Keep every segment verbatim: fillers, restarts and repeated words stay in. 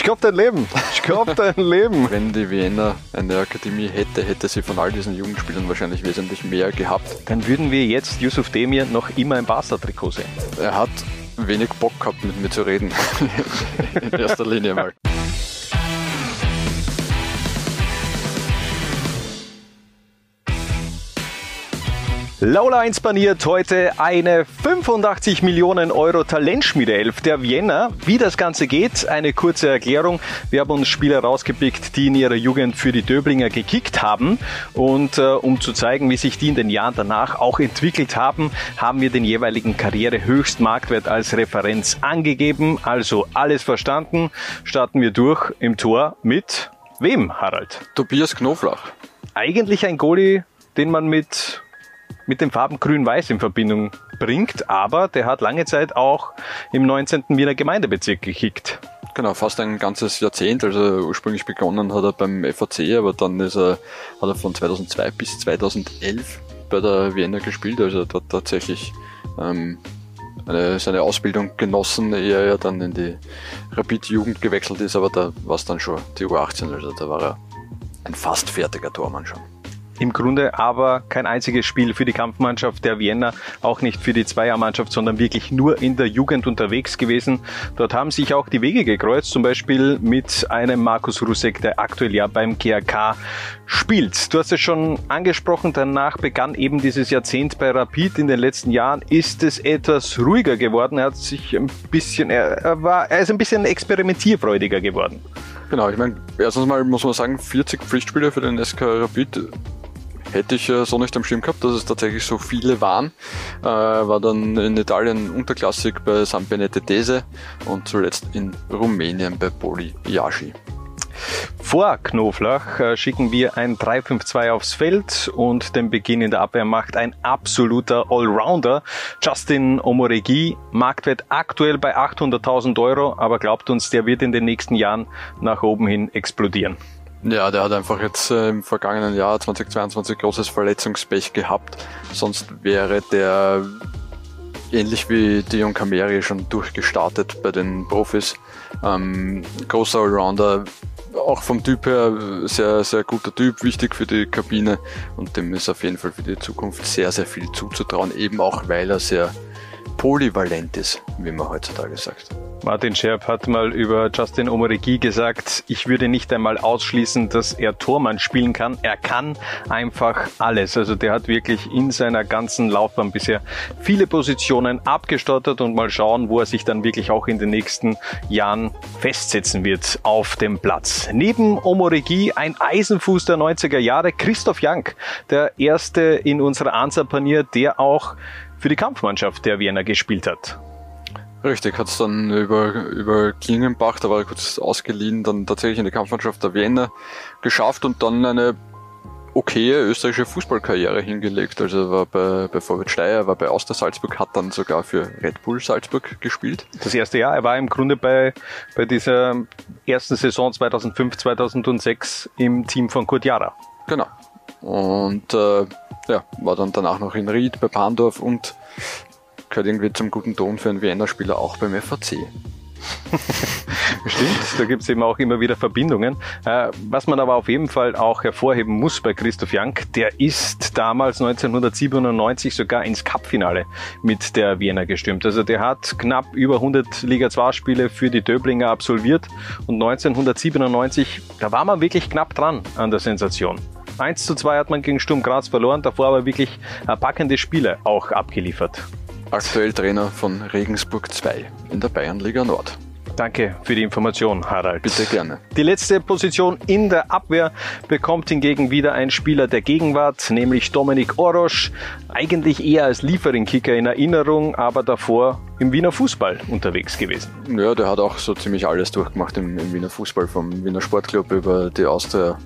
Ich kauf dein Leben. Ich kauf dein Leben. Wenn die Wiener eine Akademie hätte, hätte sie von all diesen Jugendspielern wahrscheinlich wesentlich mehr gehabt. Dann würden wir jetzt Yusuf Demir noch immer im Barca-Trikot sehen. Er hat wenig Bock gehabt, mit mir zu reden. In erster Linie mal. Laula inspaniert heute eine fünfundachtzig Millionen Euro Talentschmiedeelf der Vienna. Wie das Ganze geht, eine kurze Erklärung. Wir haben uns Spieler rausgepickt, die in ihrer Jugend für die Döblinger gekickt haben. Und äh, um zu zeigen, wie sich die in den Jahren danach auch entwickelt haben, haben wir den jeweiligen Karrierehöchstmarktwert als Referenz angegeben. Also alles verstanden. Starten wir durch im Tor mit wem, Harald? Tobias Knoflach. Eigentlich ein Goalie, den man mit... mit den Farben Grün-Weiß in Verbindung bringt, aber der hat lange Zeit auch im neunzehnten Wiener Gemeindebezirk gekickt. Genau, fast ein ganzes Jahrzehnt, also ursprünglich begonnen hat er beim F A C, aber dann ist er, hat er von zweitausendzwei bis zweitausendelf bei der Vienna gespielt, also dort tatsächlich ähm, eine, seine Ausbildung genossen, ehe er dann in die Rapid-Jugend gewechselt ist, aber da war es dann schon die U achtzehn, also da war er ein fast fertiger Tormann schon. Im Grunde aber kein einziges Spiel für die Kampfmannschaft der Vienna, auch nicht für die Zweiermannschaft, sondern wirklich nur in der Jugend unterwegs gewesen. Dort haben sich auch die Wege gekreuzt, zum Beispiel mit einem Markus Rusek, der aktuell ja beim K R K spielt. Du hast es schon angesprochen, danach begann eben dieses Jahrzehnt bei Rapid. In den letzten Jahren ist es etwas ruhiger geworden. Er hat sich ein bisschen, er war, er ist ein bisschen experimentierfreudiger geworden. Genau, ich meine, erstens mal muss man sagen, vierzig Pflichtspiele für den S K Rapid. Hätte ich so nicht am Schirm gehabt, dass es tatsächlich so viele waren. Äh, war dann in Italien unterklassig bei Sampenedetese und zuletzt in Rumänien bei Poli Iași. Vor Knoflach äh, schicken wir ein drei fünf zwei aufs Feld und den Beginn in der Abwehr macht ein absoluter Allrounder. Justin Omoregui, Marktwert aktuell bei achthunderttausend Euro, aber glaubt uns, der wird in den nächsten Jahren nach oben hin explodieren. Ja, der hat einfach jetzt äh, im vergangenen Jahr zweitausendzweiundzwanzig großes Verletzungspech gehabt. Sonst wäre der ähnlich wie Dion Cameri schon durchgestartet bei den Profis. Ähm, großer Allrounder, auch vom Typ her sehr, sehr guter Typ, wichtig für die Kabine. Und dem ist auf jeden Fall für die Zukunft sehr, sehr viel zuzutrauen, eben auch weil er sehr polyvalent ist, wie man heutzutage sagt. Martin Scherb hat mal über Justin Omoregui gesagt, ich würde nicht einmal ausschließen, dass er Tormann spielen kann. Er kann einfach alles. Also der hat wirklich in seiner ganzen Laufbahn bisher viele Positionen abgestottert und mal schauen, wo er sich dann wirklich auch in den nächsten Jahren festsetzen wird auf dem Platz. Neben Omoregui ein Eisenfuß der neunziger Jahre, Christoph Jank, der erste in unserer Ansapanier, der auch für die Kampfmannschaft der Vienna gespielt hat. Richtig, hat es dann über, über Klingenbach, da war er kurz ausgeliehen, dann tatsächlich in die Kampfmannschaft der Wiener geschafft und dann eine okaye österreichische Fußballkarriere hingelegt. Also war bei, bei Vorwärts Steyr, war bei Austria Salzburg, hat dann sogar für Red Bull Salzburg gespielt. Das erste Jahr, er war im Grunde bei, bei dieser ersten Saison zweitausendfünf, zweitausendsechs im Team von Kurt Jara. Genau. Und äh, ja, war dann danach noch in Ried, bei Bahndorf und gehört irgendwie zum guten Ton für einen Wiener-Spieler auch beim F A C. Stimmt, da gibt es eben auch immer wieder Verbindungen. Was man aber auf jeden Fall auch hervorheben muss bei Christoph Jank, der ist damals neunzehnhundertsiebenundneunzig sogar ins Cup-Finale mit der Vienna gestürmt. Also der hat knapp über hundert Liga zwei Spiele für die Döblinger absolviert und neunzehnhundertsiebenundneunzig, da war man wirklich knapp dran an der Sensation. eins zu zwei hat man gegen Sturm Graz verloren, davor aber wirklich packende Spiele auch abgeliefert. Aktuell Trainer von Regensburg zwei in der Bayernliga Nord. Danke für die Information, Harald. Bitte gerne. Die letzte Position in der Abwehr bekommt hingegen wieder ein Spieler der Gegenwart, nämlich Dominik Orosch. Eigentlich eher als Liefering-Kicker in Erinnerung, aber davor im Wiener Fußball unterwegs gewesen. Ja, der hat auch so ziemlich alles durchgemacht im, im Wiener Fußball, vom Wiener Sportclub über die Austria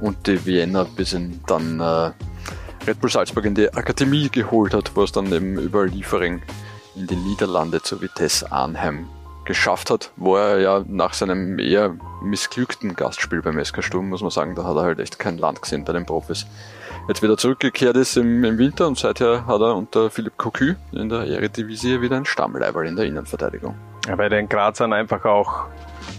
und die Vienna bis in dann... Äh, Red Bull Salzburg in die Akademie geholt hat, wo es dann eben über Liefering in die Niederlande zu Vitesse Arnhem geschafft hat, wo er ja nach seinem eher missglückten Gastspiel beim S K Sturm, muss man sagen, da hat er halt echt kein Land gesehen bei den Profis. Jetzt wieder zurückgekehrt ist im, im Winter und seither hat er unter Philipp Cocu in der Eredivisie wieder ein Stammleiberl in der Innenverteidigung. Ja, bei den Grazern einfach auch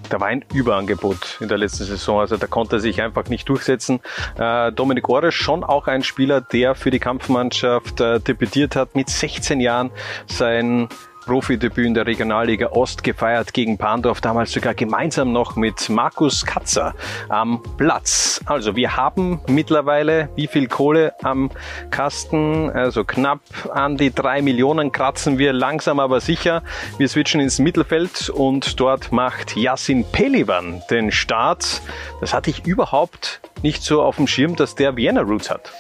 Da war ein Überangebot in der letzten Saison, also da konnte er sich einfach nicht durchsetzen. Äh, Dominik Orres, schon auch ein Spieler, der für die Kampfmannschaft äh, debütiert hat, mit sechzehn Jahren sein Profidebüt in der Regionalliga Ost gefeiert gegen Pandorf, damals sogar gemeinsam noch mit Markus Katzer am Platz. Also wir haben mittlerweile wie viel Kohle am Kasten, also knapp an die drei Millionen kratzen wir langsam aber sicher. Wir switchen ins Mittelfeld und dort macht Yasin Pelivan den Start. Das hatte ich überhaupt nicht so auf dem Schirm, dass der Vienna Roots hat.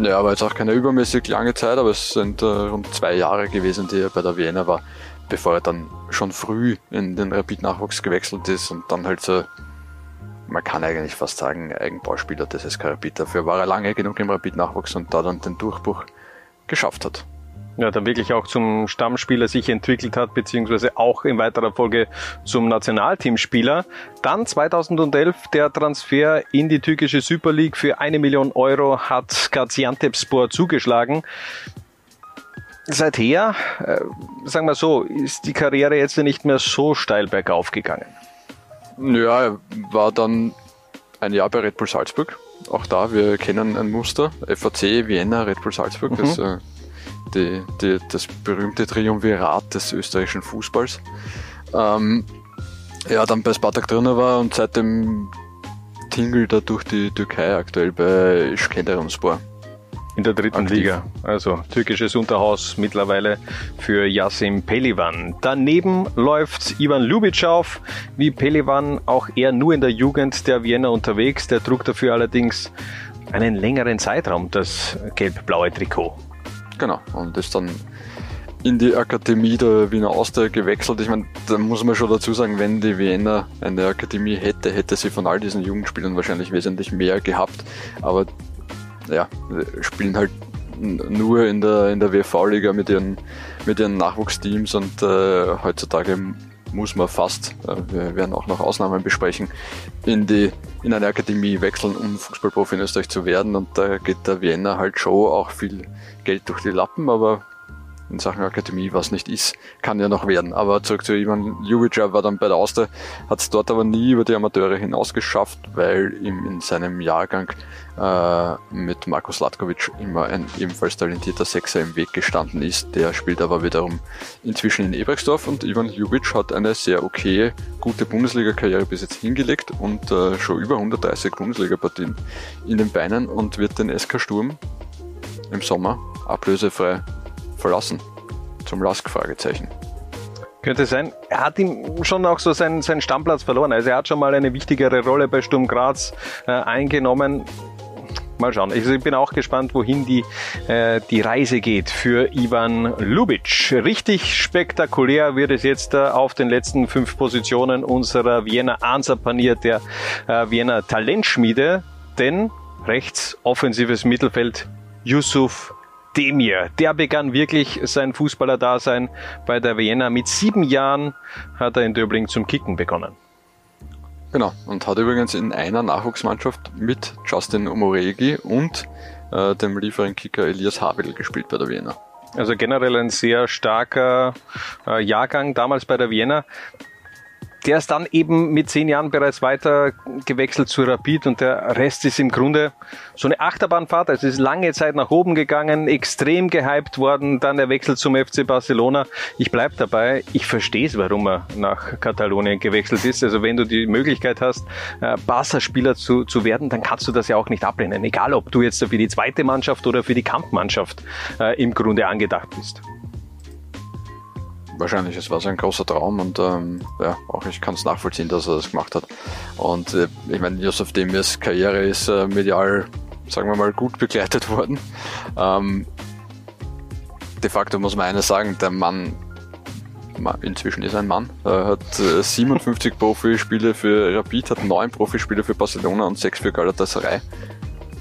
Ja, war jetzt auch keine übermäßig lange Zeit, aber es sind äh, rund zwei Jahre gewesen, die er bei der Vienna war, bevor er dann schon früh in den Rapid-Nachwuchs gewechselt ist und dann halt so, man kann eigentlich fast sagen, Eigenbauspieler des S K Rapid. Dafür war er lange genug im Rapid-Nachwuchs und da dann den Durchbruch geschafft hat. Ja, dann wirklich auch zum Stammspieler sich entwickelt hat, beziehungsweise auch in weiterer Folge zum Nationalteamspieler. Dann zweitausendelf der Transfer in die türkische Super League für eine Million Euro hat Gaziantepspor zugeschlagen. Seither, äh, sagen wir so, ist die Karriere jetzt nicht mehr so steil bergauf gegangen. Ja, er war dann ein Jahr bei Red Bull Salzburg. Auch da, wir kennen ein Muster. F A C, Vienna, Red Bull Salzburg, mhm. das äh, Die, die, das berühmte Triumvirat des österreichischen Fußballs. Ähm, ja, dann bei Spartak drinnen war und seitdem tingelt er durch die Türkei aktuell bei Iskenderunspor. In der dritten Aktiv. Liga, also türkisches Unterhaus mittlerweile für Yasin Pelivan. Daneben läuft Ivan Ljubic auf, wie Pelivan, auch er nur in der Jugend der Vienna unterwegs. Der trug dafür allerdings einen längeren Zeitraum das gelb-blaue Trikot. Genau, und ist dann in die Akademie der Wiener Austria gewechselt. Ich meine, da muss man schon dazu sagen, wenn die Vienna eine Akademie hätte, hätte sie von all diesen Jugendspielern wahrscheinlich wesentlich mehr gehabt. Aber ja, spielen halt nur in der, in der W V-Liga mit ihren, mit ihren Nachwuchsteams und äh, heutzutage muss man fast, äh, wir werden auch noch Ausnahmen besprechen, in, die, in eine Akademie wechseln, um Fußballprofi in Österreich zu werden. Und da geht der Vienna halt schon auch viel Geld durch die Lappen, aber in Sachen Akademie, was nicht ist, kann ja noch werden. Aber zurück zu Ivan Ljubic, war dann bei der Austria, hat es dort aber nie über die Amateure hinaus geschafft, weil ihm in seinem Jahrgang äh, mit Marko Slatkovic immer ein ebenfalls talentierter Sechser im Weg gestanden ist. Der spielt aber wiederum inzwischen in Ebrechtsdorf und Ivan Ljubic hat eine sehr okay, gute Bundesliga-Karriere bis jetzt hingelegt und äh, schon über hundertdreißig Bundesliga-Partien in den Beinen und wird den S K Sturm im Sommer ablösefrei verlassen. Zum Lask? Fragezeichen. Könnte sein. Er hat ihm schon auch so seinen, seinen Stammplatz verloren. Also er hat schon mal eine wichtigere Rolle bei Sturm Graz äh, eingenommen. Mal schauen. Ich bin auch gespannt, wohin die, äh, die Reise geht für Ivan Ljubic. Richtig spektakulär wird es jetzt äh, auf den letzten fünf Positionen unserer Vienna Ansa Panier, der äh, Vienna Talentschmiede. Denn rechts offensives Mittelfeld Yusuf Demir, der begann wirklich sein Fußballer-Dasein bei der Vienna. Mit sieben Jahren hat er in Döbling zum Kicken begonnen. Genau, und hat übrigens in einer Nachwuchsmannschaft mit Justin Omoregi und äh, dem Lieferenkicker Elias Havel gespielt bei der Vienna. Also generell ein sehr starker äh, Jahrgang damals bei der Vienna. Der ist dann eben mit zehn Jahren bereits weiter gewechselt zu Rapid und der Rest ist im Grunde so eine Achterbahnfahrt. Also es ist lange Zeit nach oben gegangen, extrem gehypt worden, dann der Wechsel zum F C Barcelona. Ich bleibe dabei, ich verstehe es, warum er nach Katalonien gewechselt ist. Also wenn du die Möglichkeit hast, Barca-Spieler zu, zu werden, dann kannst du das ja auch nicht ablehnen. Egal, ob du jetzt für die zweite Mannschaft oder für die Kampfmannschaft äh, im Grunde angedacht bist. Wahrscheinlich, es war sein großer Traum und ähm, ja, auch ich kann es nachvollziehen, dass er das gemacht hat. Und äh, ich meine, Yusuf Demirs Karriere ist äh, medial, sagen wir mal, gut begleitet worden. Ähm, de facto muss man eines sagen, der Mann, inzwischen ist ein Mann, äh, hat äh, siebenundfünfzig Profispiele für Rapid, hat neun Profispiele für Barcelona und sechs für Galatasaray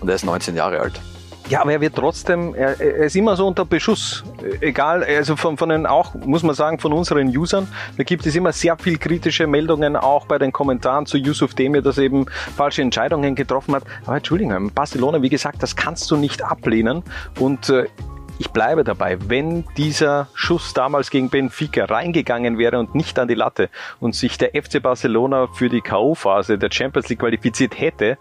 und er ist neunzehn Jahre alt. Ja, aber er wird trotzdem, er, er ist immer so unter Beschuss. Egal, also von, von den auch, muss man sagen, von unseren Usern, da gibt es immer sehr viel kritische Meldungen, auch bei den Kommentaren zu Yusuf Demir, dass er eben falsche Entscheidungen getroffen hat. Aber Entschuldigung, Barcelona, wie gesagt, das kannst du nicht ablehnen. Und äh, ich bleibe dabei, wenn dieser Schuss damals gegen Benfica reingegangen wäre und nicht an die Latte und sich der F C Barcelona für die K O-Phase der Champions League qualifiziert hätte,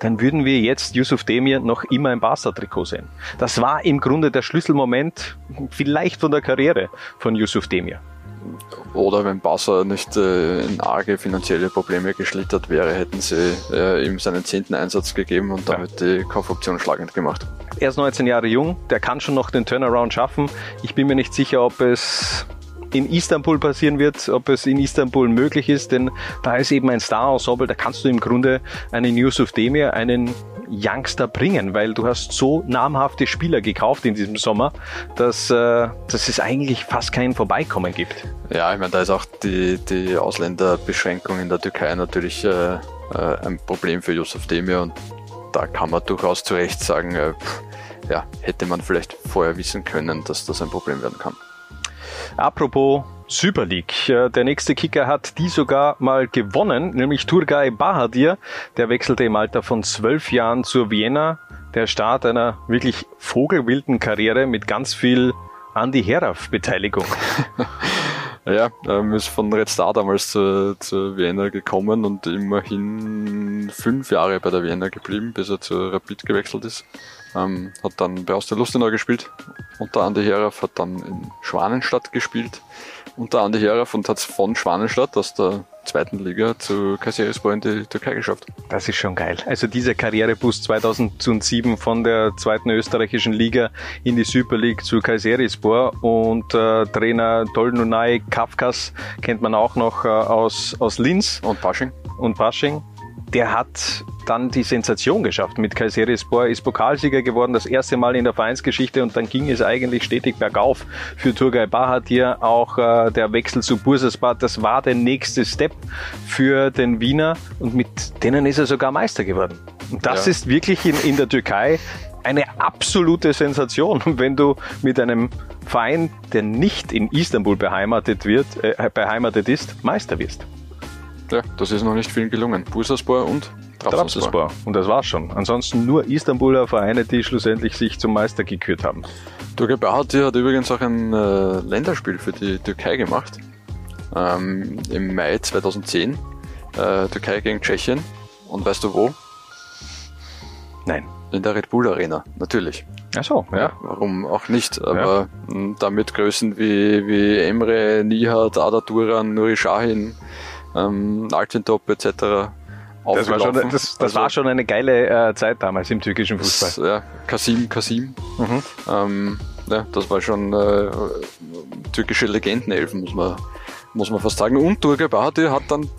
dann würden wir jetzt Yusuf Demir noch immer im Barca-Trikot sehen. Das war im Grunde der Schlüsselmoment vielleicht von der Karriere von Yusuf Demir. Oder wenn Barca nicht äh, in arge finanzielle Probleme geschlittert wäre, hätten sie äh, ihm seinen zehnten Einsatz gegeben und damit ja. die Kaufoption schlagend gemacht. Er ist neunzehn Jahre jung, der kann schon noch den Turnaround schaffen. Ich bin mir nicht sicher, ob es in Istanbul passieren wird, ob es in Istanbul möglich ist, denn da ist eben ein Star-Ensemble, da kannst du im Grunde einen Yusuf Demir, einen Youngster bringen, weil du hast so namhafte Spieler gekauft in diesem Sommer, dass, äh, dass es eigentlich fast kein Vorbeikommen gibt. Ja, ich meine, da ist auch die, die Ausländerbeschränkung in der Türkei natürlich äh, äh, ein Problem für Yusuf Demir, und da kann man durchaus zu Recht sagen, äh, ja, hätte man vielleicht vorher wissen können, dass das ein Problem werden kann. Apropos Super League. Der nächste Kicker hat die sogar mal gewonnen, nämlich Turgay Bahadir. Der wechselte im Alter von zwölf Jahren zur Vienna. Der Start einer wirklich vogelwilden Karriere mit ganz viel Andi Heraf-Beteiligung. Ja, ähm, ist von Red Star damals zu, zu Vienna gekommen und immerhin fünf Jahre bei der Vienna geblieben, bis er zu Rapid gewechselt ist. Ähm, hat dann bei Austria Lustenau gespielt, unter Andi Heraf, hat dann in Schwanenstadt gespielt, unter Andi Heraf, und hat es von Schwanenstadt aus der zweiten Liga zu Kayserispor in die Türkei geschafft. Das ist schon geil. Also dieser Karriereboost zweitausendsieben von der zweiten österreichischen Liga in die Super League zu Kayserispor, und äh, Trainer Tolunay Kafkas kennt man auch noch äh, aus, aus Linz. Und Pasching. Und Pasching. Der hat dann die Sensation geschafft mit Kayserispor, ist Pokalsieger geworden, das erste Mal in der Vereinsgeschichte, und dann ging es eigentlich stetig bergauf für Turgay Bahadir. Auch äh, der Wechsel zu Bursaspor, das war der nächste Step für den Wiener, und mit denen ist er sogar Meister geworden. Und das ja. ist wirklich in, in der Türkei eine absolute Sensation, wenn du mit einem Verein, der nicht in Istanbul beheimatet wird, äh, beheimatet ist, Meister wirst. Ja, das ist noch nicht vielen gelungen. Bursaspor und Trabzonspor. Und das war's schon. Ansonsten nur Istanbuler Vereine, die schlussendlich sich zum Meister gekürt haben. Turgay Bahadir hat übrigens auch ein äh, Länderspiel für die Türkei gemacht. Ähm, im Mai zweitausendzehn. Äh, Türkei gegen Tschechien. Und weißt du wo? Nein. In der Red Bull Arena, natürlich. Ach so, ja. ja. Warum auch nicht, aber ja. damit Größen wie, wie Emre, Nihat, Arda Turan, Nuri Sahin, Ähm, Altintop et cetera. Das, war schon, das, das also, war schon eine geile äh, Zeit damals im türkischen Fußball. Das, ja, Kasim, Kasim. Mhm. Ähm, ja, das war schon äh, türkische Legendenelfen, muss man, muss man fast sagen. Und Turgay Bahadir hat dann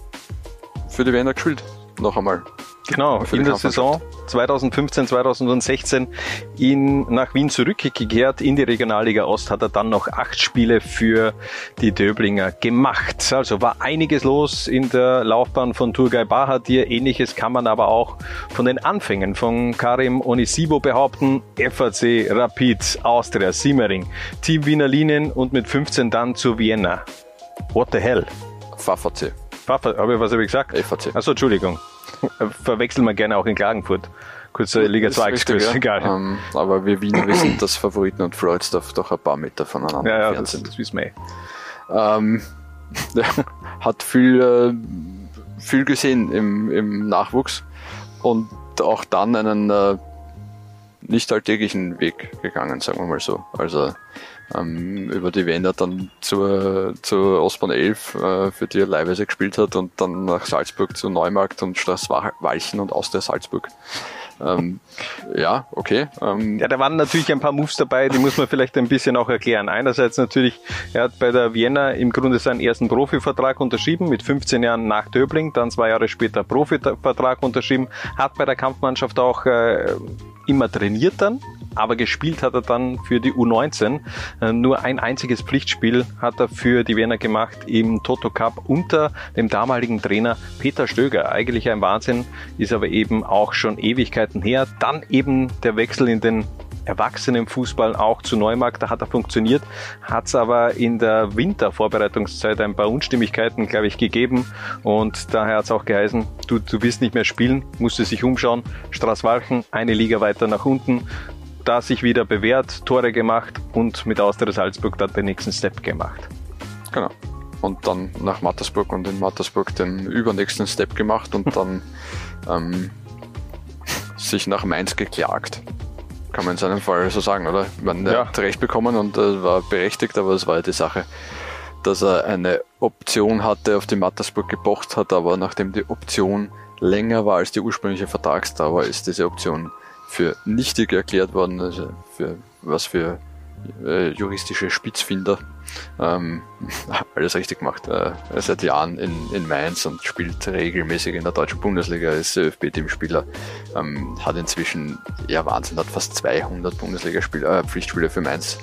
für die Wiener gespielt, noch einmal. Genau, in der Saison zweitausendfünfzehn, zweitausendsechzehn in, nach Wien zurückgekehrt. In die Regionalliga Ost hat er dann noch acht Spiele für die Döblinger gemacht. Also war einiges los in der Laufbahn von Turgay Bahadir. Ähnliches kann man aber auch von den Anfängen von Karim Onisibo behaupten. F A C, Rapid, Austria, Simmering, Team Wiener Linien, und mit fünfzehn dann zu Vienna. What the hell? F A C. Habe ich was hab ich gesagt? F A C. Achso, Entschuldigung. Verwechseln wir gerne auch in Klagenfurt. Kurzer Liga zwei Exkurs, ja. egal. Ähm, aber wir Wiener wissen, dass Favoriten und Freudsdorf doch ein paar Meter voneinander ja, ja, entfernt sind. Das wissen wir eh. Ähm, ja, hat viel, äh, viel gesehen im, im Nachwuchs und auch dann einen äh, nicht alltäglichen Weg gegangen, sagen wir mal so. Also ähm, über die Wiener dann zur, zur Ostbahn elf, äh, für die er leihweise gespielt hat, und dann nach Salzburg zu Neumarkt und Straßwalchen und Austria Salzburg. Ähm, ja, okay. Ähm. Ja, da waren natürlich ein paar Moves dabei, die muss man vielleicht ein bisschen auch erklären. Einerseits natürlich, er hat bei der Vienna im Grunde seinen ersten Profivertrag unterschrieben, mit fünfzehn Jahren nach Döbling, dann zwei Jahre später Profivertrag unterschrieben, hat bei der Kampfmannschaft auch äh, immer trainiert dann, aber gespielt hat er dann für die U neunzehn. Nur ein einziges Pflichtspiel hat er für die Wiener gemacht im Toto Cup unter dem damaligen Trainer Peter Stöger. Eigentlich ein Wahnsinn, ist aber eben auch schon Ewigkeiten her. Dann eben der Wechsel in den Erwachsenenfußball auch zu Neumarkt, da hat er funktioniert, hat es aber in der Wintervorbereitungszeit ein paar Unstimmigkeiten, glaube ich, gegeben, und daher hat es auch geheißen, du, du wirst nicht mehr spielen, musste sich umschauen, Straßwalchen, eine Liga weiter nach unten, da sich wieder bewährt, Tore gemacht und mit Austria Salzburg dann den nächsten Step gemacht. Genau. Und dann nach Mattersburg und in Mattersburg den übernächsten Step gemacht und dann ähm, sich nach Mainz geklagt. Kann man in seinem Fall so sagen, oder? Man ja. hat recht bekommen und äh, war berechtigt, aber es war ja die Sache, dass er eine Option hatte, auf die Mattersburg gepocht hat, aber nachdem die Option länger war als die ursprüngliche Vertragsdauer, ist diese Option für nichtig erklärt worden, also für was für äh, juristische Spitzfinder. Ähm, alles richtig gemacht. Äh, er ist seit Jahren in, in Mainz und spielt regelmäßig in der deutschen Bundesliga, ist ÖFB-Teamspieler, ähm, hat inzwischen, ja Wahnsinn, hat fast zweihundert Bundesligaspieler, äh, Pflichtspiele für Mainz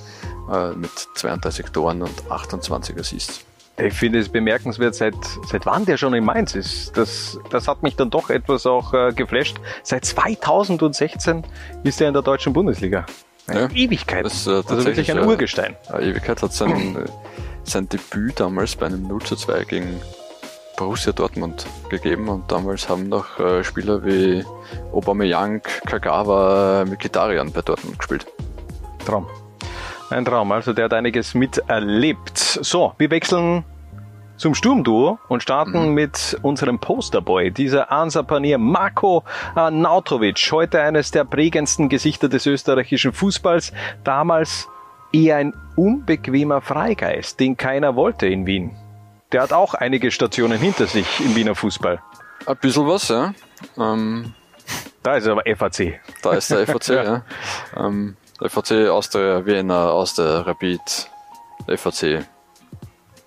äh, mit zweiunddreißig Toren und achtundzwanzig Assists. Ich finde es bemerkenswert, seit, seit wann der schon in Mainz ist. Das, das hat mich dann doch etwas auch äh, geflasht. Seit zweitausendsechzehn ist er in der deutschen Bundesliga. Eine ja, Ewigkeit. Das, äh, also wirklich ein äh, Urgestein. Ewigkeit hat sein, äh, sein Debüt damals bei einem null zu zwei gegen Borussia Dortmund gegeben und damals haben noch äh, Spieler wie Aubameyang, Kagawa, Mkhitaryan bei Dortmund gespielt. Traum. Ein Traum, also der hat einiges miterlebt. So, wir wechseln zum Sturmduo und starten mhm. mit unserem Posterboy, dieser Ansa Panier, Marko Arnautovic, heute eines der prägendsten Gesichter des österreichischen Fußballs, damals eher ein unbequemer Freigeist, den keiner wollte in Wien. Der hat auch einige Stationen hinter sich im Wiener Fußball. Ein bisschen was, ja. Ähm, da ist aber F A C. Da ist der F A C, ja. ja. Ähm, F A C, Austria Wiener, Austria Rapid, F A C.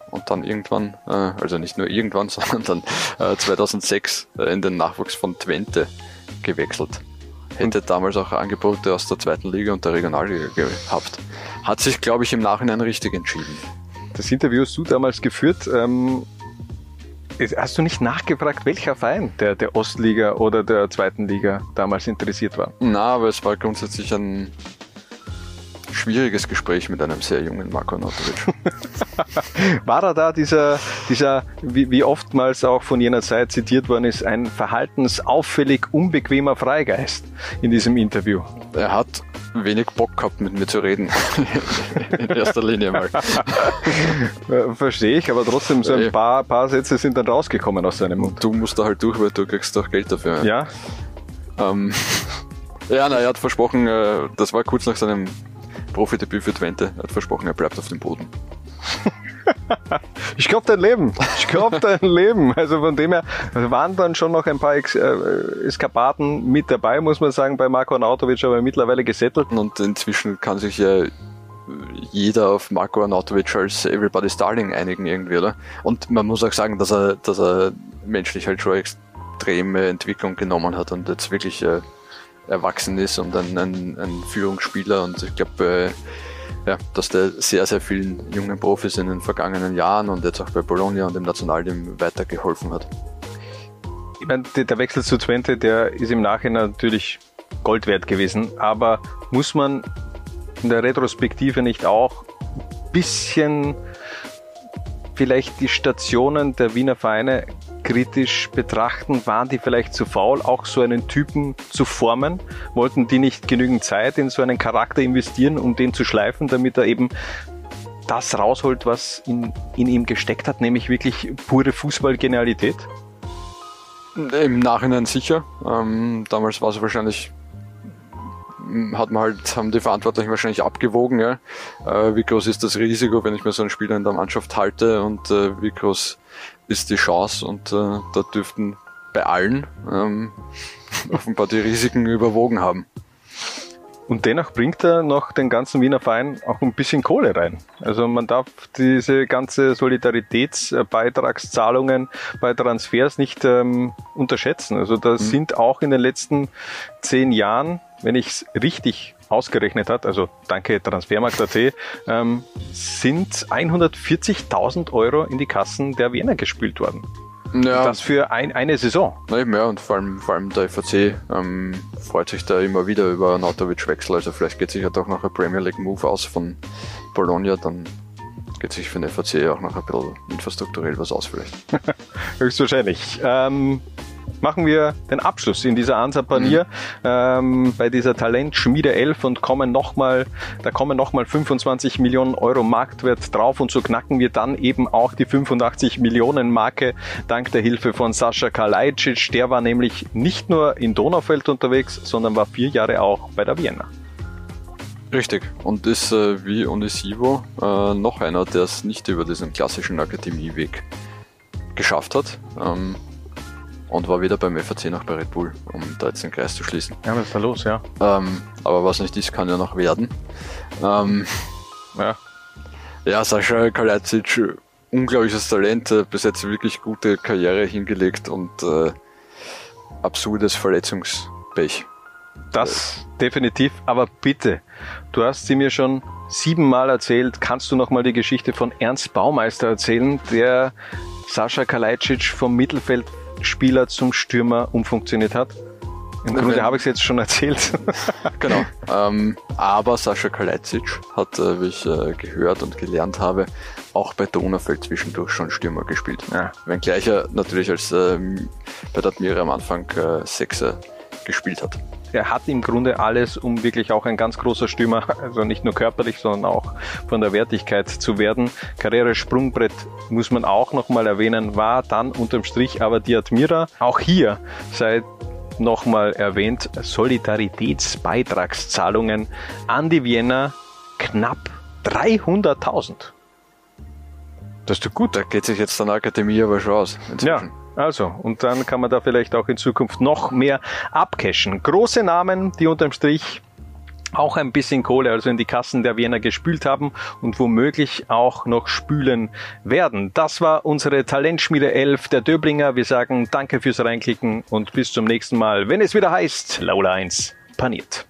Und dann irgendwann, äh, also nicht nur irgendwann, sondern dann äh, zweitausendsechs äh, in den Nachwuchs von Twente gewechselt. Hätte und damals auch Angebote aus der zweiten Liga und der Regionalliga gehabt. Hat sich, glaube ich, im Nachhinein richtig entschieden. Das Interview hast du damals geführt. Ähm, hast du nicht nachgefragt, welcher Verein der, der Ostliga oder der zweiten Liga damals interessiert war? Na, aber es war grundsätzlich ein schwieriges Gespräch mit einem sehr jungen Marko Arnautovic. War er da dieser, dieser wie, wie oftmals auch von jener Zeit zitiert worden ist, ein verhaltensauffällig unbequemer Freigeist in diesem Interview? Er hat wenig Bock gehabt, mit mir zu reden. In erster Linie mal. Verstehe ich, aber trotzdem, so ein paar, paar Sätze sind dann rausgekommen aus seinem Mund. Du musst da halt durch, weil du kriegst doch Geld dafür. Ja. Ähm, ja, na, er hat versprochen, das war kurz nach seinem Profi-Debüt für Twente, hat versprochen, er bleibt auf dem Boden. Ich glaube dein Leben, ich glaube dein Leben. Also von dem her waren dann schon noch ein paar Ex- äh, Eskapaden mit dabei, muss man sagen, bei Marko Arnautovic, aber mittlerweile gesettelt. Und inzwischen kann sich ja jeder auf Marko Arnautovic als Everybody's Darling einigen irgendwie, oder? Und man muss auch sagen, dass er, dass er menschlich halt schon extreme Entwicklung genommen hat und jetzt wirklich äh, erwachsen ist und ein, ein, ein Führungsspieler, und ich glaube, äh, ja, dass der sehr, sehr vielen jungen Profis in den vergangenen Jahren und jetzt auch bei Bologna und dem Nationalteam weitergeholfen hat. Ich meine, der Wechsel zu Twente, der ist im Nachhinein natürlich Gold wert gewesen, aber muss man in der Retrospektive nicht auch ein bisschen vielleicht die Stationen der Wiener Vereine kritisch betrachten? Waren die vielleicht zu faul, auch so einen Typen zu formen? Wollten die nicht genügend Zeit in so einen Charakter investieren, um den zu schleifen, damit er eben das rausholt, was in, in ihm gesteckt hat, nämlich wirklich pure Fußballgenialität? Im Nachhinein sicher. Ähm, damals war es wahrscheinlich, hat man halt, haben die Verantwortlichen wahrscheinlich abgewogen, ja? äh, wie groß ist das Risiko, wenn ich mir so einen Spieler in der Mannschaft halte, und äh, wie groß ist die Chance, und äh, da dürften bei allen ähm, offenbar die Risiken überwogen haben. Und dennoch bringt er noch den ganzen Wiener Verein auch ein bisschen Kohle rein. Also man darf diese ganze Solidaritätsbeitragszahlungen bei Transfers nicht ähm, unterschätzen. Also da mhm. sind auch in den letzten zehn Jahren, wenn ich es richtig ausgerechnet habe, also danke Transfermarkt Punkt A T, ähm, sind hundertvierzigtausend Euro in die Kassen der Wiener gespült worden. Ja. Das für ein, eine Saison. Nein, ja, und vor allem, vor allem der F A C ähm, freut sich da immer wieder über einen Arnautovic-Wechsel. Also vielleicht geht sich ja doch noch ein Premier League-Move aus von Bologna, dann geht sich für den F A C auch noch ein bisschen infrastrukturell was aus vielleicht. Höchstwahrscheinlich. Ähm, machen wir den Abschluss in dieser Ansa Panier, mhm. ähm, bei dieser Talentschmiede elf und kommen nochmal, da kommen nochmal fünfundzwanzig Millionen Euro Marktwert drauf und so knacken wir dann eben auch die fünfundachtzig Millionen Marke dank der Hilfe von Sascha Kalajdzic. Der war nämlich nicht nur in Donaufeld unterwegs, sondern war vier Jahre auch bei der Vienna. Richtig. Und ist äh, wie Onisivo äh, noch einer, der es nicht über diesen klassischen Akademieweg geschafft hat ähm, und war weder beim F A C noch bei Red Bull, um da jetzt den Kreis zu schließen. Ja, was ist da los, ja. Ähm, aber was nicht ist, kann ja noch werden. Ähm, ja. ja, Sascha Kalajdzic, unglaubliches Talent, äh, bis jetzt wirklich gute Karriere hingelegt und äh, absurdes Verletzungspech. Das definitiv, aber bitte, du hast sie mir schon siebenmal erzählt, kannst du nochmal die Geschichte von Ernst Baumeister erzählen, der Sascha Kalajdzic vom Mittelfeldspieler zum Stürmer umfunktioniert hat? Im Grunde habe ich es jetzt schon erzählt. Genau, ähm, aber Sascha Kalajdzic hat, äh, wie ich äh, gehört und gelernt habe, auch bei Donaufeld zwischendurch schon Stürmer gespielt. Ja. Wenngleich er natürlich als äh, bei der Admira am Anfang äh, Sechser gespielt hat. Er hat im Grunde alles, um wirklich auch ein ganz großer Stürmer, also nicht nur körperlich, sondern auch von der Wertigkeit zu werden. Karrieresprungbrett muss man auch nochmal erwähnen, war dann unterm Strich aber die Admira. Auch hier sei nochmal erwähnt, Solidaritätsbeitragszahlungen an die Vienna knapp dreihunderttausend. Das ist doch gut, da geht sich jetzt an der Akademie aber schon aus. Inzwischen. Ja. Also, und dann kann man da vielleicht auch in Zukunft noch mehr abcashen. Große Namen, die unterm Strich auch ein bisschen Kohle, also in die Kassen der Vienna gespült haben und womöglich auch noch spülen werden. Das war unsere Talentschmiede elf der Döblinger. Wir sagen danke fürs Reinklicken und bis zum nächsten Mal, wenn es wieder heißt, Laula eins paniert.